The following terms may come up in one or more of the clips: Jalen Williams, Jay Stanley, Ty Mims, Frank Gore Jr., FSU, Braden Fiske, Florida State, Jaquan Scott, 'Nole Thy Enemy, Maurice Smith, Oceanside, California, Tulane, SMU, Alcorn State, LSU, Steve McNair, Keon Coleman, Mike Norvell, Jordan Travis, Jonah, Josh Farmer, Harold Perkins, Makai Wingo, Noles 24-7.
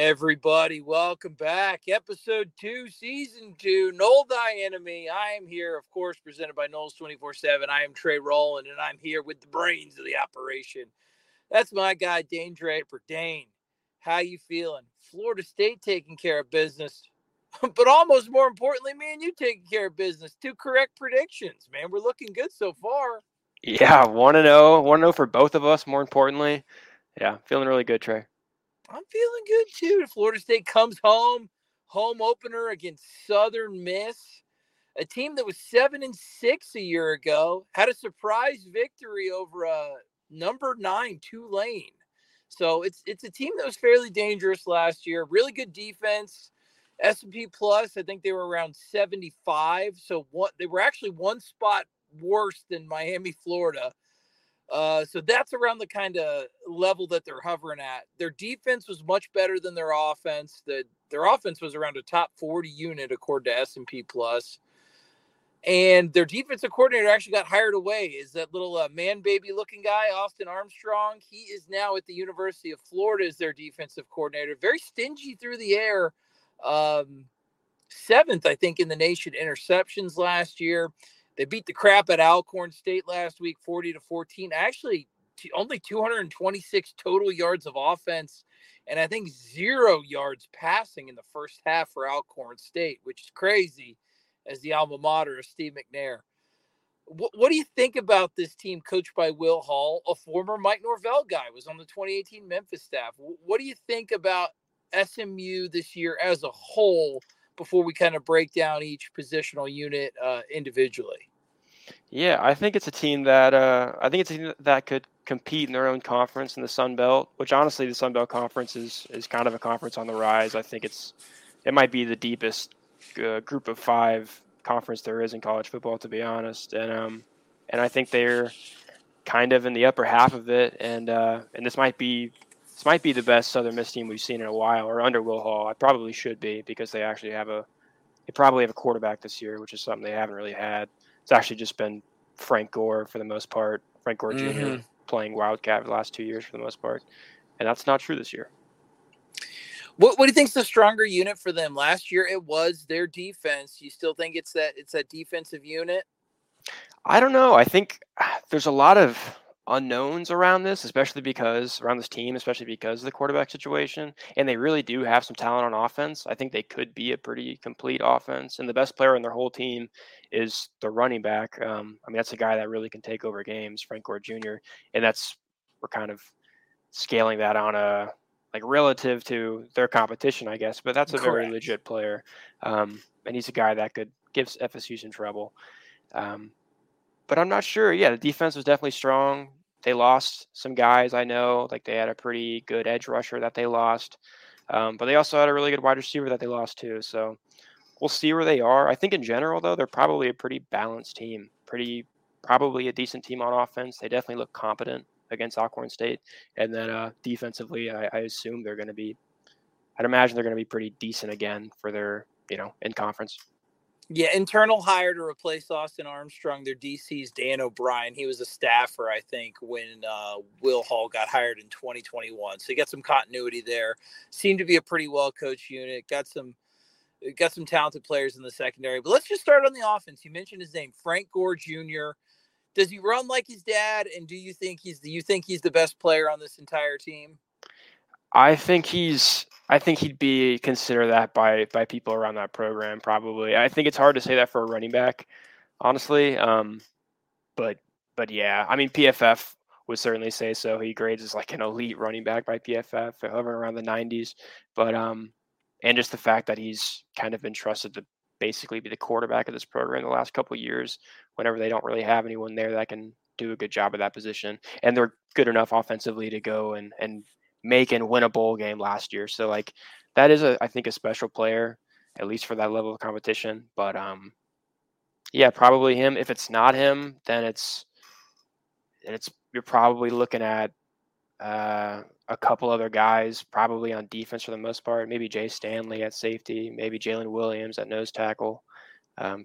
Everybody, welcome back. Episode 2, Season 2, 'Nole Thy Enemy. I am here, of course, presented by Noles 24-7. I am Trey Rowland, and I'm here with the brains of the operation. That's my guy, Dane Draper. Dane, how you feeling? Florida State taking care of business, but almost more importantly, me and you taking care of business. 2 correct predictions, man. We're looking good so far. Yeah, 1-0 for both of us, more importantly. Yeah, feeling really good, Trey. I'm feeling good, too. Florida State comes home opener against Southern Miss, a team that was 7-6 a year ago, had a surprise victory over number 9 Tulane. So it's a team that was fairly dangerous last year. Really good defense. S&P Plus, I think they were around 75. So they were actually one spot worse than Miami, Florida. So that's around the kind of level that they're hovering at. Their defense was much better than their offense. Their offense was around a top 40 unit, according to S&P Plus. And their defensive coordinator actually got hired away. Is that little man baby looking guy, Austin Armstrong. He is now at the University of Florida as their defensive coordinator. Very stingy through the air. 7th, I think, in the nation interceptions last year. They beat the crap at Alcorn State last week, 40-14. Actually, only 226 total yards of offense, and I think 0 yards passing in the first half for Alcorn State, which is crazy as the alma mater of Steve McNair. What do you think about this team coached by Will Hall, a former Mike Norvell guy, was on the 2018 Memphis staff? What do you think about SMU this year as a whole before we kind of break down each positional unit individually? Yeah, I think it's a team that could compete in their own conference in the Sun Belt, which honestly the Sun Belt Conference is kind of a conference on the rise. I think it might be the deepest group of 5 conference there is in college football, to be honest. And I think they're kind of in the upper half of it. And this might be the best Southern Miss team we've seen in a while, or under Will Hall. I probably should be, because they actually have a quarterback this year, which is something they haven't really had. It's actually just been Frank Gore for the most part, Frank Gore Jr. Mm-hmm. playing Wildcat for the last 2 years for the most part, and that's not true this year. What do you think's the stronger unit for them? Last year it was their defense. You still think it's that defensive unit? I don't know. I think there's a lot of unknowns around this, especially because of the quarterback situation, and they really do have some talent on offense. I think they could be a pretty complete offense, and the best player on their whole team is the running back. I mean, that's a guy that really can take over games, Frank Gore Jr., and we're kind of scaling that on a relative to their competition, I guess, but that's a Correct. Very legit player, and he's a guy that could give FSU some trouble. But I'm not sure. Yeah, the defense was definitely strong. They lost some guys, I know. They had a pretty good edge rusher that they lost. But they also had a really good wide receiver that they lost, too. So we'll see where they are. I think in general, though, they're probably a pretty balanced team. Probably a decent team on offense. They definitely look competent against Alcorn State. And then defensively, I'd imagine they're going to be pretty decent again for their, in conference. Yeah, internal hire to replace Austin Armstrong. Their DC's Dan O'Brien. He was a staffer, I think, when Will Hall got hired in 2021. So you got some continuity there. Seemed to be a pretty well-coached unit. Got some talented players in the secondary. But let's just start on the offense. You mentioned his name, Frank Gore Jr. Does he run like his dad? And do you think he's the best player on this entire team? I think he'd be considered that by people around that program, probably. I think it's hard to say that for a running back, honestly. But yeah, I mean, PFF would certainly say so. He grades as an elite running back by PFF, hovering around the 90s. But and just the fact that he's kind of been trusted to basically be the quarterback of this program the last couple of years, whenever they don't really have anyone there that can do a good job at that position, and they're good enough offensively to go and make and win a bowl game last year. So that is I think a special player, at least for that level of competition. But yeah, probably him. If it's not him, then it's you're probably looking at a couple other guys probably on defense for the most part, maybe Jay Stanley at safety, maybe Jalen Williams at nose tackle,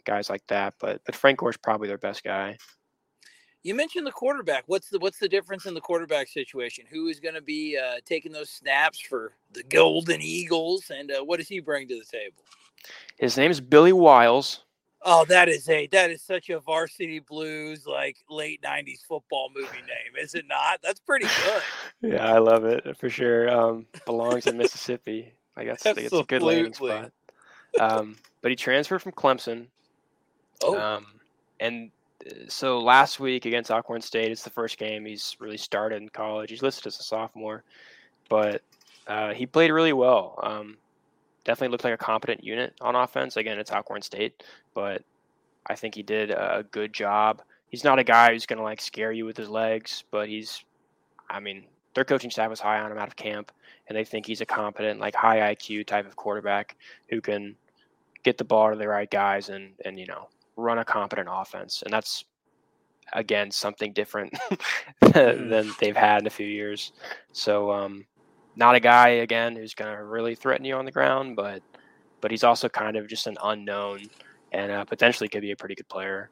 guys like that. But Frank Gore's probably their best guy. You mentioned the quarterback. What's the difference in the quarterback situation? Who is going to be taking those snaps for the Golden Eagles, and what does he bring to the table? His name is Billy Wiles. Oh, that is such a Varsity Blues, like late 90s football movie name, is it not? That's pretty good. Yeah, I love it for sure. Belongs in Mississippi. I guess it's a good landing spot. But he transferred from Clemson. Oh, and. So last week against Alcorn State, it's the first game he's really started in college. He's listed as a sophomore, but he played really well. Definitely looked like a competent unit on offense. Again, it's Alcorn State, but I think he did a good job. He's not a guy who's going to like scare you with his legs, but their coaching staff is high on him out of camp, and they think he's a competent, like high IQ type of quarterback who can get the ball to the right guys and run a competent offense. And that's, again, something different than they've had in a few years. So not a guy, again, who's going to really threaten you on the ground, but he's also kind of just an unknown and potentially could be a pretty good player.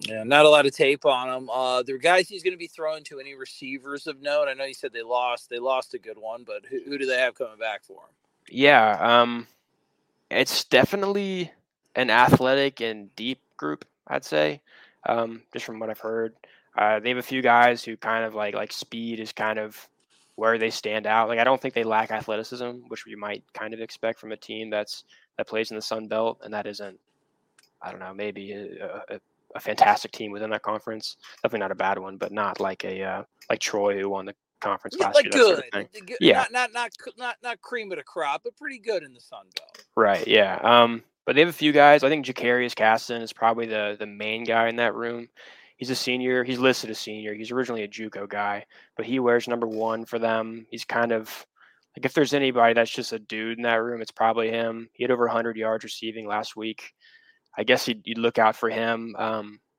Yeah, not a lot of tape on him. The guys he's going to be throwing to, any receivers of note? I know you said they lost a good one, but who do they have coming back for him? Yeah, it's definitely an athletic and deep group, I'd say, just from what I've heard. They have a few guys who kind of like speed is kind of where they stand out. Like, I don't think they lack athleticism, which we might kind of expect from a team that plays in the Sun Belt, and that isn't, I don't know, maybe a fantastic team within that conference. Definitely not a bad one, but not like like Troy, who won the conference last year. Good. Sort of good, yeah, not cream of the crop, but pretty good in the Sun Belt. Right. Yeah. But they have a few guys. I think Jacarius Kasten is probably the main guy in that room. He's a senior. He's listed as senior. He's originally a JUCO guy, but he wears number 1 for them. He's kind of like, if there's anybody that's just a dude in that room, it's probably him. He had over 100 yards receiving last week. I guess you'd look out for him.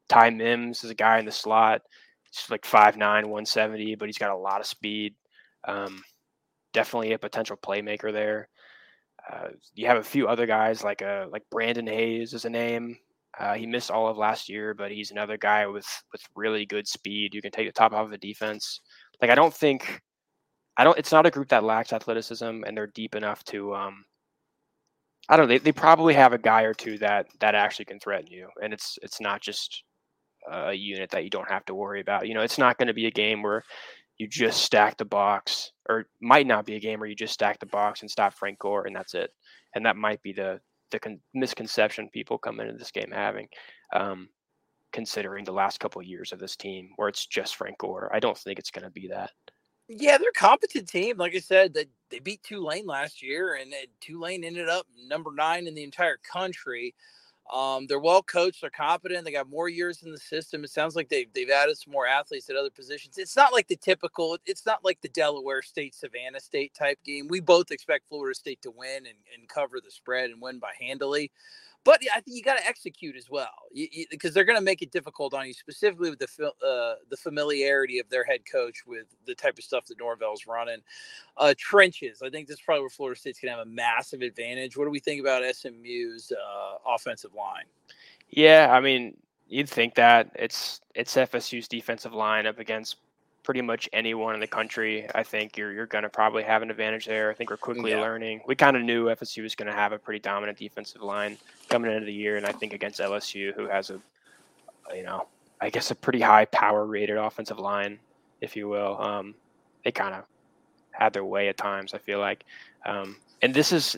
Ty Mims is a guy in the slot. He's like 5'9", 170, but he's got a lot of speed. Definitely a potential playmaker there. You have a few other guys like Brandon Hayes is a name. He missed all of last year, but he's another guy with really good speed. You can take the top off of a defense. Like, it's not a group that lacks athleticism, and they're deep enough to, they probably have a guy or two that actually can threaten you. And it's not just a unit that you don't have to worry about. It's not going to be a game where you just stack the box, or might not be a game where you just stack the box and stop Frank Gore, and that's it. And that might be the misconception people come into this game having, considering the last couple of years of this team where it's just Frank Gore. I don't think it's going to be that. Yeah, they're a competent team. Like I said, they beat Tulane last year, and Tulane ended up number 9 in the entire country. They're well coached. They're competent. They got more years in the system. It sounds like they've added some more athletes at other positions. It's not like the typical. It's not like the Delaware State, Savannah State type game. We both expect Florida State to win and cover the spread and win by handily. But I think you got to execute as well, because they're going to make it difficult on you, specifically with the familiarity of their head coach with the type of stuff that Norvell's running. Trenches. I think this is probably where Florida State's going to have a massive advantage. What do we think about SMU's offensive line? Yeah, you'd think that. It's FSU's defensive line up against pretty much anyone in the country. I think you're going to probably have an advantage there. I think we're quickly learning. We kind of knew FSU was going to have a pretty dominant defensive line coming into the year, and I think against LSU, who has a pretty high power rated offensive line, if you will, they kind of had their way at times, I feel like. And this is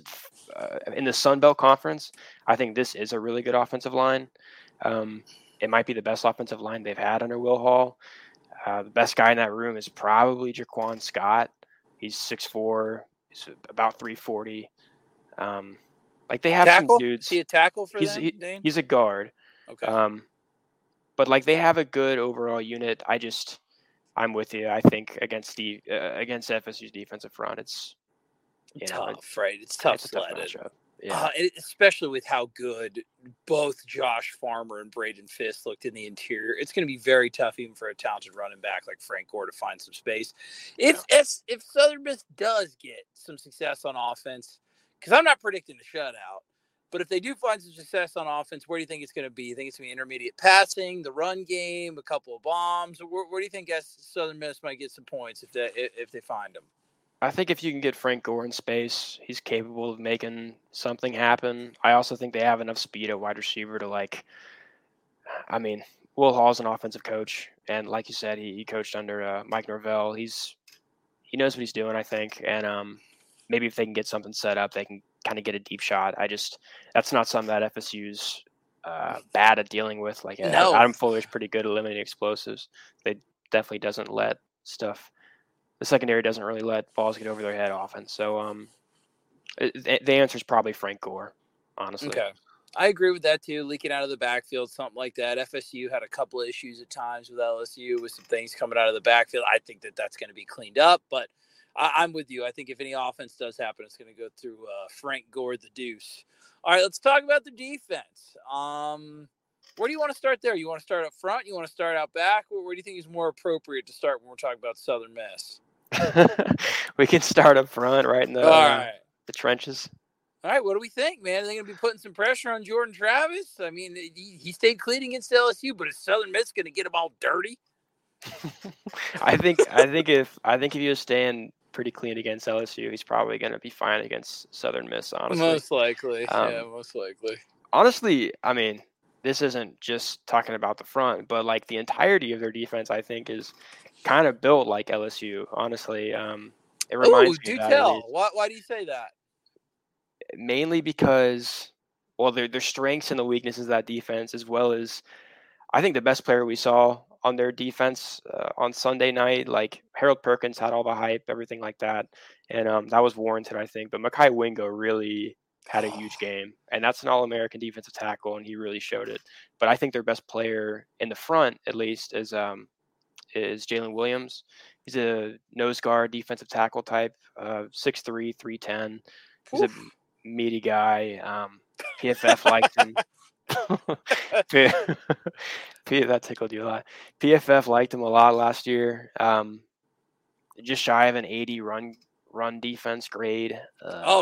in the Sun Belt Conference. I think this is a really good offensive line. It might be the best offensive line they've had under Will Hall. The best guy in that room is probably Jaquan Scott. He's 6'4". He's about 340. Like, they have tackle? Some dudes. Is he a tackle for them, Dane? He's a guard. Okay. But like, they have a good overall unit. I'm with you. I think against FSU's defensive front, it's tough. It's a tough matchup. Yeah. Especially with how good both Josh Farmer and Braden Fiske looked in the interior, it's going to be very tough even for a talented running back like Frank Gore to find some space. If Southern Miss does get some success on offense, because I'm not predicting a shutout, But if they do find some success on offense, where do you think it's going to be? You think it's going to be intermediate passing, the run game, a couple of bombs? Where do you think Southern Miss might get some points if they find them? I think if you can get Frank Gore in space, he's capable of making something happen. I also think they have enough speed at wide receiver to, Will Hall's an offensive coach, and like you said, he coached under Mike Norvell. He knows what he's doing, I think, and maybe if they can get something set up, they can kind of get a deep shot. That's not something that FSU's bad at dealing with. Adam Fuller's pretty good at limiting explosives. They definitely doesn't let stuff. The secondary doesn't really let balls get over their head often. So the answer is probably Frank Gore, honestly. Okay. I agree with that too. Leaking out of the backfield, something like that. FSU had a couple of issues at times with LSU with some things coming out of the backfield. I think that's going to be cleaned up, but I'm with you. I think if any offense does happen, it's going to go through Frank Gore, the Deuce. All right, let's talk about the defense. Where do you want to start there? You want to start up front? You want to start out back? Where do you think is more appropriate to start when we're talking about Southern Miss? We can start up front, right in the trenches. All right, what do we think, man? Are they going to be putting some pressure on Jordan Travis? I mean, he stayed clean against LSU, but is Southern Miss going to get him all dirty? I think if he was staying pretty clean against LSU, he's probably going to be fine against Southern Miss, honestly. Most likely, Honestly, this isn't just talking about the front, but the entirety of their defense, I think, is kind of built like LSU. Honestly, it reminds me. Do tell. Why do you say that? Mainly because, their strengths and the weaknesses of that defense, as well as, I think the best player we saw on their defense on Sunday night, Harold Perkins had all the hype, everything like that, and that was warranted, I think. But Makai Wingo really had a huge game, and that's an All-American defensive tackle, and he really showed it. But I think their best player in the front, at least, is Jalen Williams. He's a nose guard, defensive tackle type, 6'3", 310. He's a meaty guy. PFF liked him. That tickled you a lot. PFF liked him a lot last year. Just shy of an 80 run defense grade.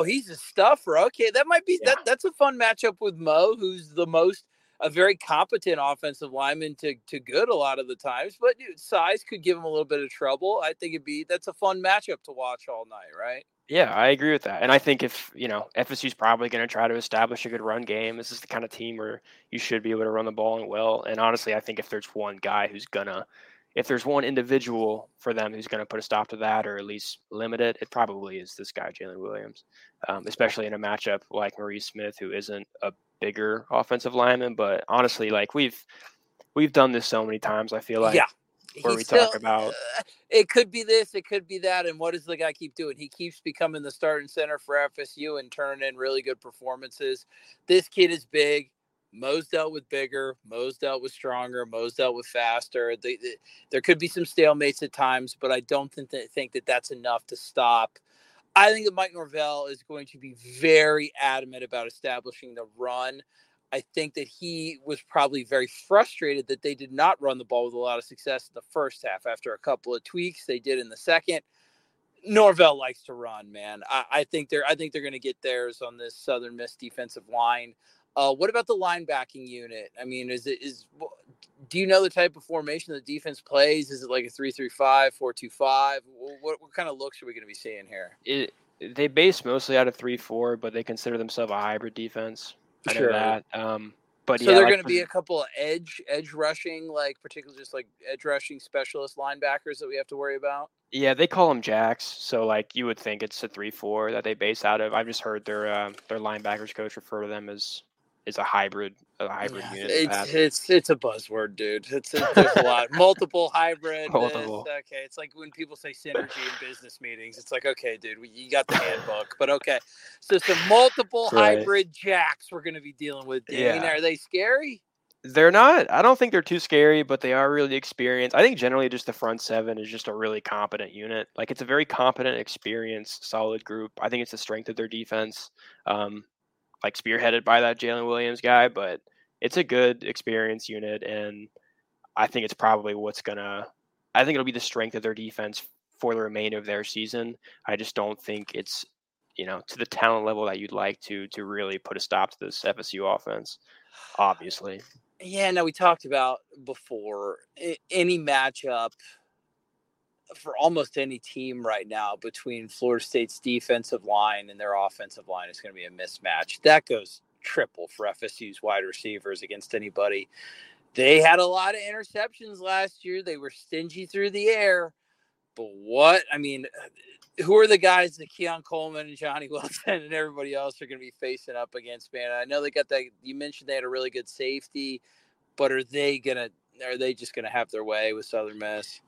He's a stuffer. Okay, that might be that. That's a fun matchup with Mo, who's a very competent offensive lineman to good a lot of the times. But dude, size could give him a little bit of trouble. I think that's a fun matchup to watch all night, right? Yeah, I agree with that. And I think if, FSU's probably going to try to establish a good run game. This is the kind of team where you should be able to run the ball and well. And honestly, I think if there's one individual for them who's going to put a stop to that or at least limit it, it probably is this guy, Jalen Williams, especially in a matchup like Maurice Smith, who isn't a bigger offensive lineman. But honestly, we've done this so many times, I feel like. Yeah. Where we talk about it could be this, it could be that, and what does the guy keep doing? He keeps becoming the starting center for FSU and turning in really good performances. This kid is big. Mo's dealt with bigger. Mo's dealt with stronger. Mo's dealt with faster. There could be some stalemates at times, but I don't think that that's enough to stop. I think that Mike Norvell is going to be very adamant about establishing the run. I think that he was probably very frustrated that they did not run the ball with a lot of success in the first half. After a couple of tweaks, they did in the second. Norvell likes to run, man. I think they're going to get theirs on this Southern Miss defensive line. What about the linebacking unit? Do you know the type of formation the defense plays? Is it like a 3-3-5, 4-2-5? What kind of looks are we going to be seeing here? They base mostly out of 3-4, but they consider themselves a hybrid defense. Sure. That. They're going to be a couple of edge rushing, particularly just edge rushing specialist linebackers that we have to worry about. Yeah, they call them jacks. So you would think it's a 3-4 that they base out of. I've just heard their linebackers coach refer to them as a hybrid unit. It's a buzzword, dude. There's a lot. Multiple hybrid. Multiple. Okay, it's like when people say synergy in business meetings. It's like, okay, dude, you got the handbook, but okay. So some multiple hybrid jacks we're going to be dealing with. Yeah. Are they scary? They're not. I don't think they're too scary, but they are really experienced. I think generally just the front seven is just a really competent unit. It's a very competent, experienced, solid group. I think it's the strength of their defense. Spearheaded by that Jalen Williams guy, but it's a good experience unit, and I think it's probably I think it'll be the strength of their defense for the remainder of their season. I just don't think it's you know, to the talent level that you'd like to really put a stop to this FSU offense, obviously. Yeah, no, we talked about before any matchup for almost any team right now between Florida State's defensive line and their offensive line is going to be a mismatch. That goes triple for FSU's wide receivers against anybody. They had a lot of interceptions last year. They were stingy through the air. But what, I mean, who are the guys that Keon Coleman and Johnny Wilson and everybody else are going to be facing up against, man? I know they got that, you mentioned they had a really good safety, but are they just going to have their way with Southern Miss?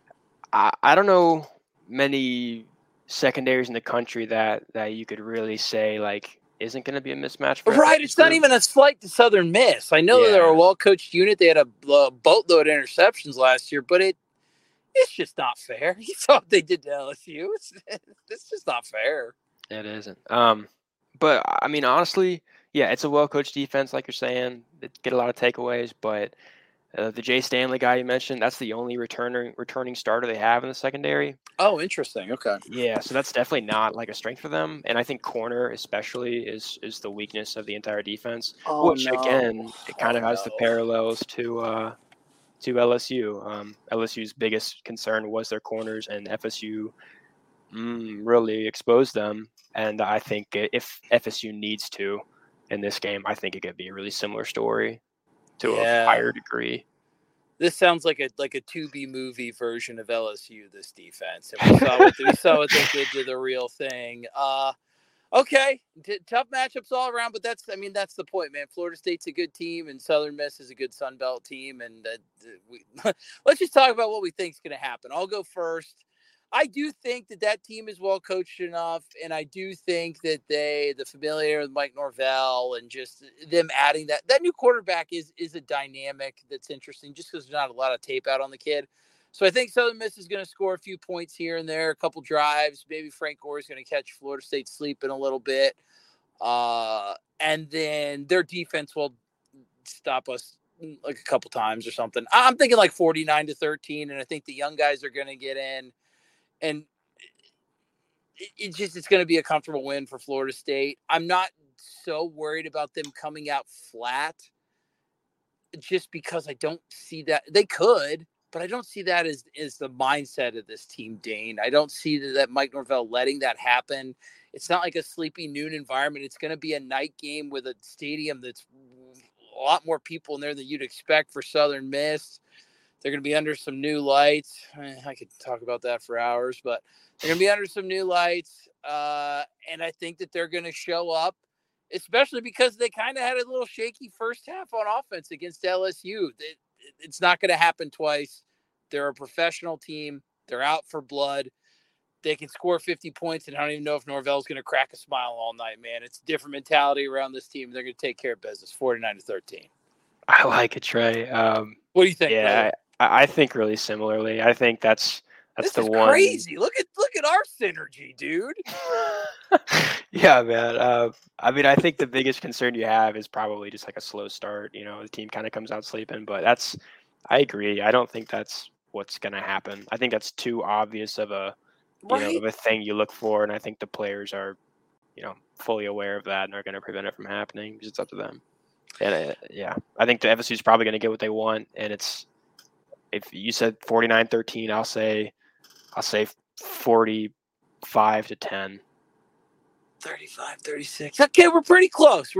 I don't know many secondaries in the country that you could really say, like, isn't going to be a mismatch. For right. It's not even a slight to Southern Miss. I know they're a well-coached unit. They had a boatload of interceptions last year, but it's just not fair. You saw what they did to LSU. It's just not fair. It isn't. But, I mean, honestly, yeah, it's a well-coached defense, like you're saying. They get a lot of takeaways, but – the Jay Stanley guy you mentioned, that's the only returning starter they have in the secondary. Oh, interesting. Okay. Yeah, so that's definitely not like a strength for them. And I think corner especially is the weakness of the entire defense, again, it kind of has the parallels to LSU. LSU's biggest concern was their corners, and FSU really exposed them. And I think if FSU needs to in this game, I think it could be a really similar story. To a higher degree. This sounds like a to-be movie version of LSU, this defense. And we saw what they did to the real thing. Okay, tough matchups all around, but that's the point, man. Florida State's a good team, and Southern Miss is a good Sun Belt team. And let's just talk about what we think is going to happen. I'll go first. I do think that team is well coached enough, and I do think that the familiarity with Mike Norvell and just them adding that new quarterback is a dynamic that's interesting just because there's not a lot of tape out on the kid. So I think Southern Miss is going to score a few points here and there, a couple drives. Maybe Frank Gore is going to catch Florida State sleeping a little bit. And then their defense will stop us like a couple times or something. I'm thinking like 49-13, and I think the young guys are going to get in. And it's going to be a comfortable win for Florida State. I'm not so worried about them coming out flat just because I don't see that. They could, but I don't see that as the mindset of this team, Dane. I don't see that Mike Norvell letting that happen. It's not like a sleepy noon environment. It's going to be a night game with a stadium that's a lot more people in there than you'd expect for Southern Miss. They're going to be under some new lights. I could talk about that for hours, but they're going to be under some new lights. And I think that they're going to show up, especially because they kind of had a little shaky first half on offense against LSU. It's not going to happen twice. They're a professional team. They're out for blood. They can score 50 points, and I don't even know if Norvell's going to crack a smile all night, man. It's a different mentality around this team. They're going to take care of business, 49-13. I like it, Trey. What do you think? Yeah. I think really similarly. I think that's this the is one. Crazy. Look at our synergy, dude. Yeah, man. I mean, I think the biggest concern you have is probably just like a slow start. You know, the team kind of comes out sleeping, but I agree. I don't think that's what's going to happen. I think that's too obvious of a thing you look for, and I think the players are, you know, fully aware of that and are going to prevent it from happening because it's up to them. And I think the FSU is probably going to get what they want, and it's. If you said 49-13, I'll say 45-10. 35-36. Okay, we're pretty close.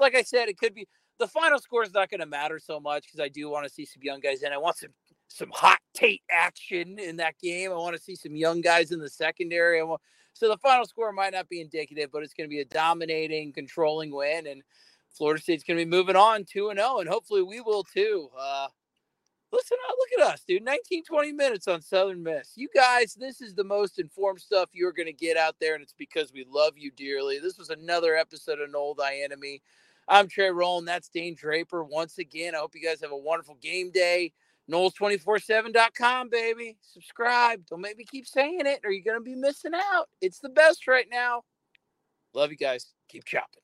Like I said, it could be – the final score is not going to matter so much because I do want to see some young guys in. I want some hot Tate action in that game. I want to see some young guys in the secondary. So the final score might not be indicative, but it's going to be a dominating, controlling win, and Florida State's going to be moving on 2-0, and hopefully we will too. Listen up, look at us, dude. 19, 20 minutes on Southern Miss. You guys, this is the most informed stuff you're going to get out there, and it's because we love you dearly. This was another episode of 'Nole Thy Enemy. I'm Trey Rowland. That's Dane Draper. Once again, I hope you guys have a wonderful game day. Noles 24-7.com, baby. Subscribe. Don't make me keep saying it, or you're going to be missing out. It's the best right now. Love you guys. Keep chopping.